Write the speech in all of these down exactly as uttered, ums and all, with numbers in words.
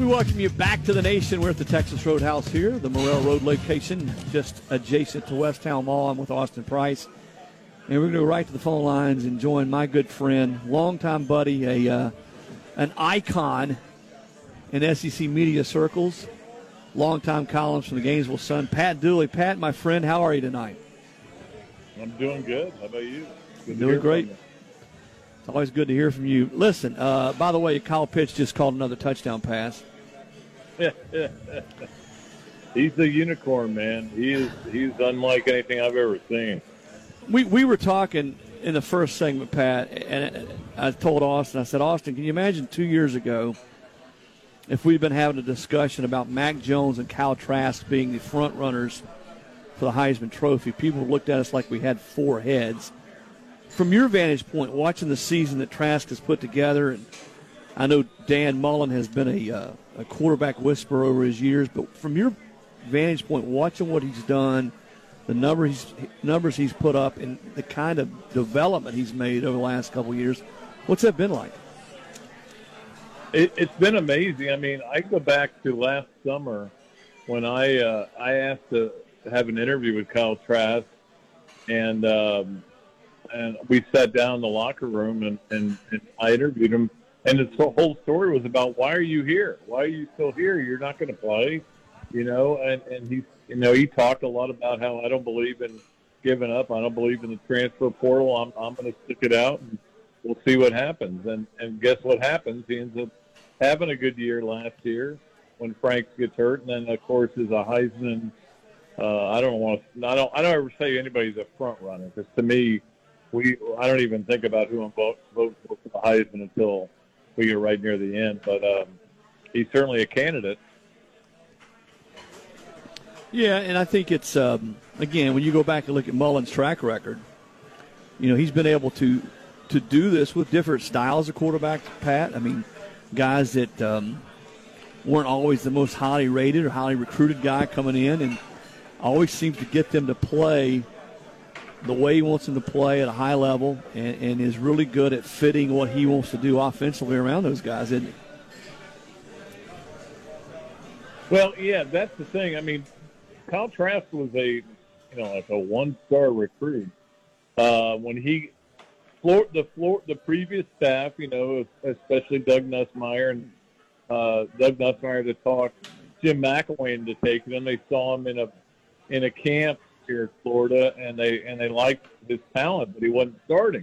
We welcome you back to the Nation. We're at the Texas Roadhouse here, the Morrell Road location, just adjacent to West Town Mall. I'm with Austin Price. And we're going to go right to the phone lines and join my good friend, longtime buddy, a uh, an icon in S E C media circles, longtime columns from the Gainsville Sun, Pat Dooley. Pat, my friend, how are you tonight? I'm doing good. How about you? Good doing to great. It's always good to hear from you. Listen, uh, by the way, Kyle Pitts just called another touchdown pass. He's the unicorn, man. He is. He's unlike anything I've ever seen. We we were talking in the first segment, Pat, and I told Austin, I said, Austin, can you imagine two years ago if we'd been having a discussion about Mac Jones and Kyle Trask being the front runners for the Heisman Trophy? People looked at us like we had four heads. From your vantage point, watching the season that Trask has put together, and I know Dan Mullen has been a, uh, a quarterback whisperer over his years, but from your vantage point, watching what he's done, the numbers he's, numbers he's put up, and the kind of development he's made over the last couple of years, what's that been like? It, it's been amazing. I mean, I go back to last summer when I uh, I asked to have an interview with Kyle Trask, and um, and we sat down in the locker room, and, and, and I interviewed him, and his whole story was about, why are you here? Why are you still here? You're not going to play, you know, and, and he's, you know, he talked a lot about how I don't believe in giving up. I don't believe in the transfer portal. I'm I'm going to stick it out, and we'll see what happens. And and guess what happens? He ends up having a good year last year when Frank gets hurt, and then of course is a Heisman. Uh, I don't want to. I don't. I don't ever say anybody's a front runner, because to me, we. I don't even think about who I'm voting vote for the Heisman until we get right near the end. But um, he's certainly a candidate. Yeah, and I think it's, um, again, when you go back and look at Mullen's track record, you know, he's been able to to do this with different styles of quarterbacks, Pat. I mean, guys that um, weren't always the most highly rated or highly recruited guy coming in, and always seems to get them to play the way he wants them to play at a high level, and, and is really good at fitting what he wants to do offensively around those guys, isn't he? Well, yeah, that's the thing. I mean, Kyle Trask was a, you know, like a one-star recruit. Uh, when he, floor, the floor, the previous staff, you know, especially Doug Nussmeier and uh, Doug Nussmeier to talk, Jim McElwain to take him. They saw him in a in a camp here in Florida, and they and they liked his talent, but he wasn't starting.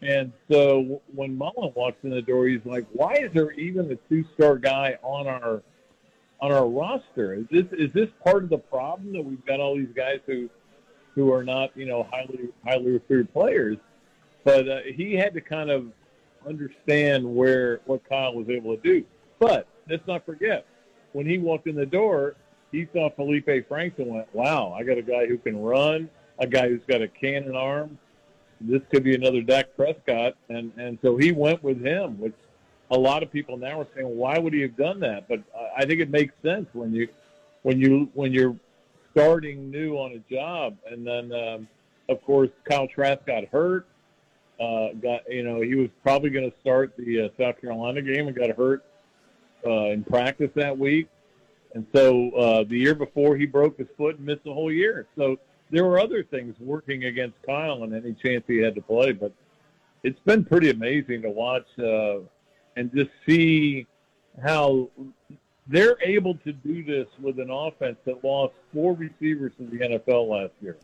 And so when Mullen walks in the door, he's like, "Why is there even a two-star guy on our?" on our roster? Is this is this part of the problem, that we've got all these guys who who are not, you know, highly highly recruited players?" But uh, he had to kind of understand where what Kyle was able to do. But let's not forget, when he walked in the door, he saw Felipe Franks and went, "Wow, I got a guy who can run, a guy who's got a cannon arm. This could be another Dak Prescott." And and so he went with him, which a lot of people now are saying, why would he have done that? But I think it makes sense when you, when you, when you're starting new on a job. And then, um, of course, Kyle Trask got hurt. Uh, got you know he was probably going to start the uh, South Carolina game and got hurt uh, in practice that week. And so uh, the year before, he broke his foot and missed the whole year. So there were other things working against Kyle and any chance he had to play. But it's been pretty amazing to watch. Uh, And just see how they're able to do this with an offense that lost four receivers in the N F L last year,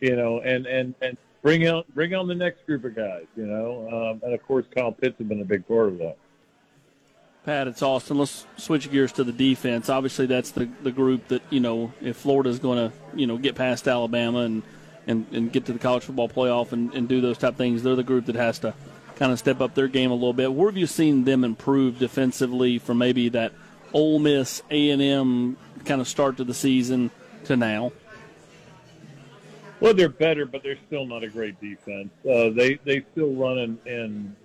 you know, and, and, and bring out bring on the next group of guys, you know. Um, and, of course, Kyle Pitts has been a big part of that. Pat, it's Austin. Let's switch gears to the defense. Obviously, that's the, the group that, you know, if Florida's going to, you know, get past Alabama and, and, and get to the college football playoff and, and do those type of things, they're the group that has to kind of step up their game a little bit. Where have you seen them improve defensively from maybe that Ole Miss, A and M kind of start to the season to now? Well, they're better, but they're still not a great defense. Uh, they they still run in, in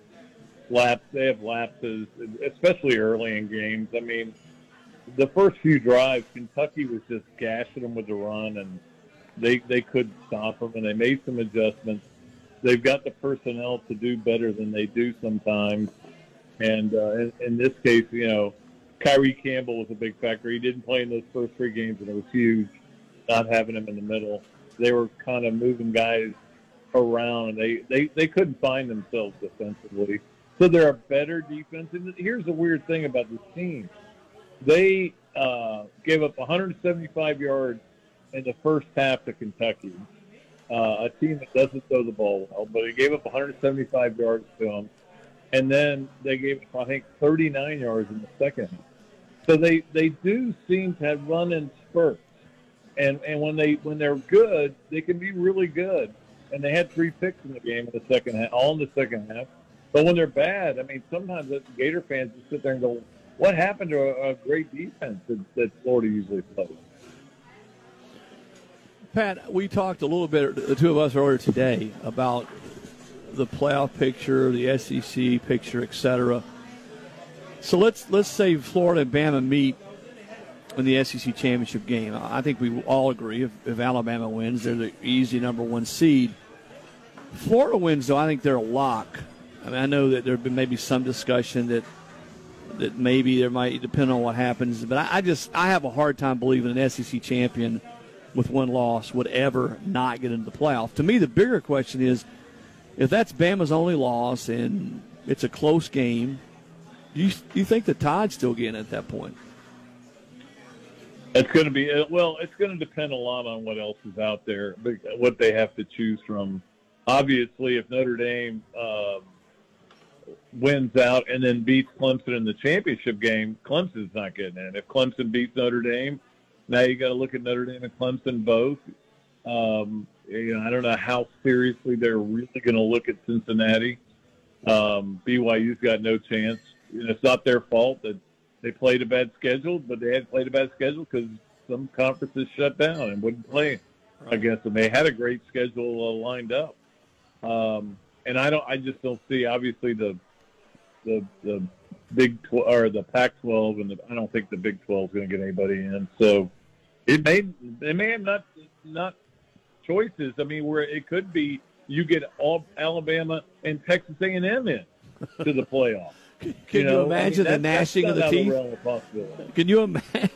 laps. They have lapses, especially early in games. I mean, the first few drives, Kentucky was just gashing them with the run, and they they couldn't stop them, and they made some adjustments. They've got the personnel to do better than they do sometimes. And uh, in, in this case, you know, Kyrie Campbell was a big factor. He didn't play in those first three games, and it was huge not having him in the middle. They were kind of moving guys around, and they, they, they couldn't find themselves defensively. So they're a better defense. And here's the weird thing about this team. They uh, gave up one hundred seventy-five yards in the first half to Kentucky, uh, a team that doesn't throw the ball well, but they gave up one hundred seventy-five yards to them. And then they gave, I think, thirty-nine yards in the second half. So they, they do seem to have run in spurts. And and when, they, when they're good, they can be really good. And they had three picks in the game in the second half, all in the second half. But when they're bad, I mean, sometimes Gator fans just sit there and go, what happened to a, a great defense that, that Florida usually plays? Pat, we talked a little bit, the two of us earlier today, about the playoff picture, the S E C picture, et cetera. So let's let's say Florida and Bama meet in the S E C championship game. I think we all agree if, if Alabama wins, they're the easy number one seed. Florida wins, though, I think they're a lock. I mean, I know that there have been maybe some discussion that that maybe there might depend on what happens, but I, I just I have a hard time believing an S E C champion with one loss would ever not get into the playoff. To me, the bigger question is, if that's Bama's only loss and it's a close game, do you, do you think the Tide's still getting at that point? It's going to be – well, it's going to depend a lot on what else is out there, what they have to choose from. Obviously, if Notre Dame um, wins out and then beats Clemson in the championship game, Clemson's not getting in. If Clemson beats Notre Dame, now you got to look at Notre Dame and Clemson both. Um, you know, I don't know how seriously they're really going to look at Cincinnati. Um, B Y U's got no chance. You know, it's not their fault that they played a bad schedule, but they had played a bad schedule because some conferences shut down and wouldn't play against them. They had a great schedule uh, lined up, um, and I don't. I just don't see. Obviously, the the the Big tw- or the Pac twelve, and the, I don't think the Big twelve is going to get anybody in. So it may they may have not not. choices. I mean, where it could be you get all Alabama and Texas A and M in to the playoff. Can you, know? you imagine I mean, the gnashing of the teeth? The can you imagine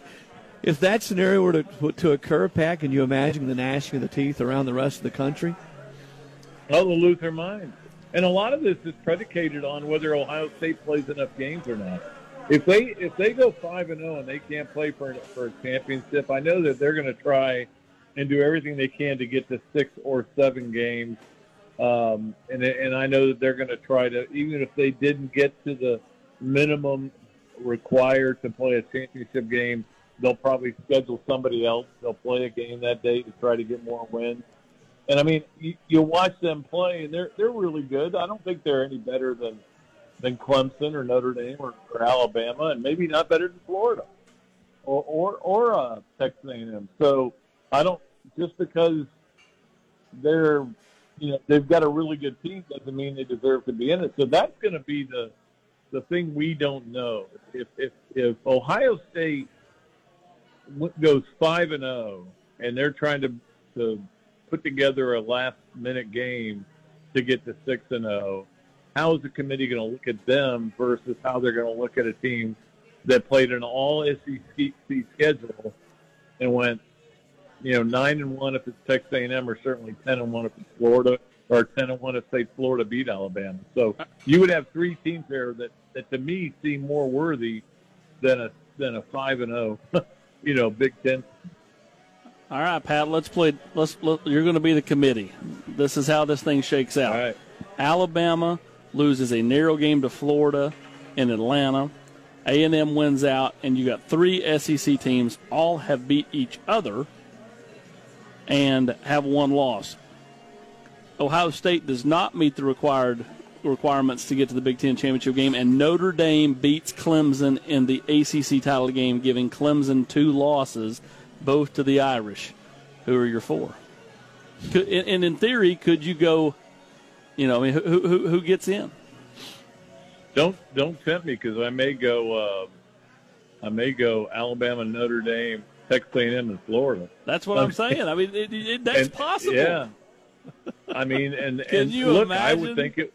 if that scenario were to to occur, Pat? Can you imagine the gnashing of the teeth around the rest of the country? Oh, they'll lose their mind. And a lot of this is predicated on whether Ohio State plays enough games or not. If they if they go five and zero and they can't play for for a championship, I know that they're going to try and do everything they can to get to six or seven games. Um, and and I know that they're going to try to, even if they didn't get to the minimum required to play a championship game, they'll probably schedule somebody else. They'll play a game that day to try to get more wins. And, I mean, you, you watch them play, and they're they're really good. I don't think they're any better than, than Clemson or Notre Dame or, or Alabama, and maybe not better than Florida or, or, or uh, Texas A and M. So, I don't just because they're you know they've got a really good team doesn't mean they deserve to be in it. So that's going to be the the thing we don't know. If if if Ohio State goes five and zero and they're trying to to put together a last minute game to get to six and zero, how is the committee going to look at them versus how they're going to look at a team that played an all S E C schedule and went, you know, nine and one if it's Texas A and M, or certainly ten and one if it's Florida, or ten and one if say Florida beat Alabama. So you would have three teams there that, that to me seem more worthy than a than a five and zero, you know, Big Ten. All right, Pat, let's play. Let's. Let, you're going to be the committee. This is how this thing shakes out. All right. Alabama loses a narrow game to Florida in Atlanta. A and M wins out, and you got three S E C teams all have beat each other and have one loss. Ohio State does not meet the required requirements to get to the Big Ten championship game, and Notre Dame beats Clemson in the A C C title game, giving Clemson two losses, both to the Irish. Who are your four? Could, and in theory, could you go, you know, I mean, who who, who gets in? Don't don't tempt me, because I may go. Uh, I may go Alabama, Notre Dame, Texas A and M in Florida. That's what I'm saying. I mean, it, it, that's and, possible. Yeah. I mean, and, and look, imagine? I would think it.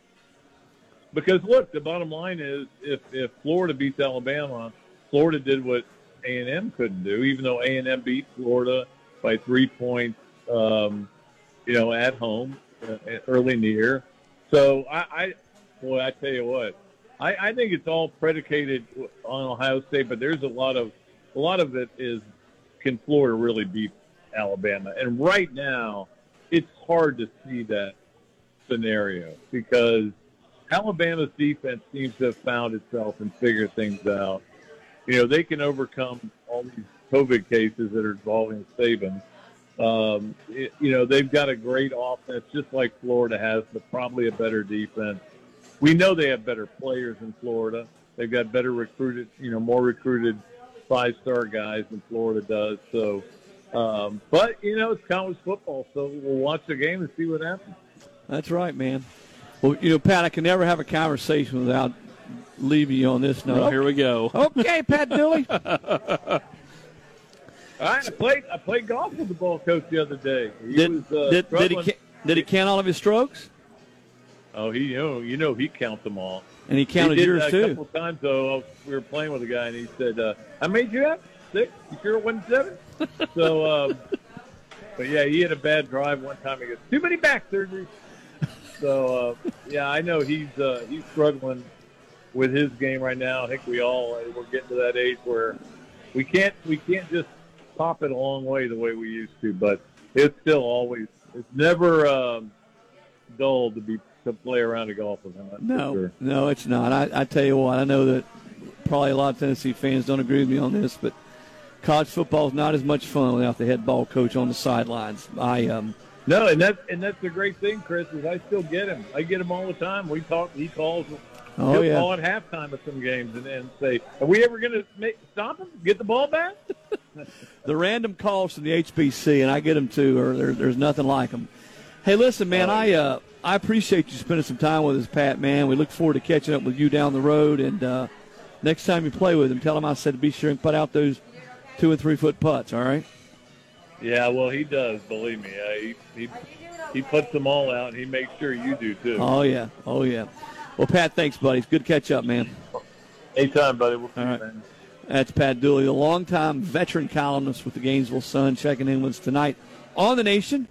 Because, look, the bottom line is if, if Florida beats Alabama Florida did what A and M couldn't do, even though A and M beat Florida by three points, um, you know, at home uh, early in the year. So, I, I boy, I tell you what, I, I think it's all predicated on Ohio State, but there's a lot of a lot of it is, can Florida really beat Alabama? And right now, it's hard to see that scenario because Alabama's defense seems to have found itself and figured things out. You know, they can overcome all these COVID cases that are involving Saban. Um, it, you know, they've got a great offense, just like Florida has, but probably a better defense. We know they have better players in Florida. They've got better recruited, you know, more recruited five-star guys than Florida does. So, um, but, you know, it's college football, so we'll watch the game and see what happens. That's right, man. Well, you know, Pat, I can never have a conversation without leaving you on this note. Oh, here we go. Okay, Pat Dooley. I played I played golf with the ball coach the other day. He did, was, uh, did, did, he, did he count all of his strokes? Oh, he you know, you know he counts them all. And he counted he did yours that too. A couple of times, though, I was, we were playing with a guy, and he said, uh, I made you up six. You sure it wasn't seven? So, um, but, yeah, he had a bad drive one time. He goes, too many back surgeries. So, uh, yeah, I know he's uh, he's struggling with his game right now. I think we all we're getting to that age where we can't we can't just pop it a long way the way we used to. But it's still always it's never um, dull to be to play around a golf with him. No, sure. no, it's not. I, I tell you what, I know that probably a lot of Tennessee fans don't agree with me on this, but college football is not as much fun without the head ball coach on the sidelines. I um. No, and that's, and that's the great thing, Chris, is I still get him. I get him all the time. We talk. He calls. Oh, he'll yeah. call at halftime of some games and, and say, are we ever going to stop him, get the ball back? The random calls from the H B C, and I get them too, or there, there's nothing like them. Hey, listen, man, um, I uh, I appreciate you spending some time with us, Pat, man. We look forward to catching up with you down the road. And uh, next time you play with him, tell him I said to be sure and put out those two- and three-foot putts, all right? Yeah, well, he does, believe me. Uh, he, he he puts them all out, and he makes sure you do, too. Oh, yeah. Oh, yeah. Well, Pat, thanks, buddy. It's good catch up, man. Anytime, buddy. We'll see all right. man. That's Pat Dooley, a longtime veteran columnist with the Gainsville Sun, checking in with us tonight on The Nation.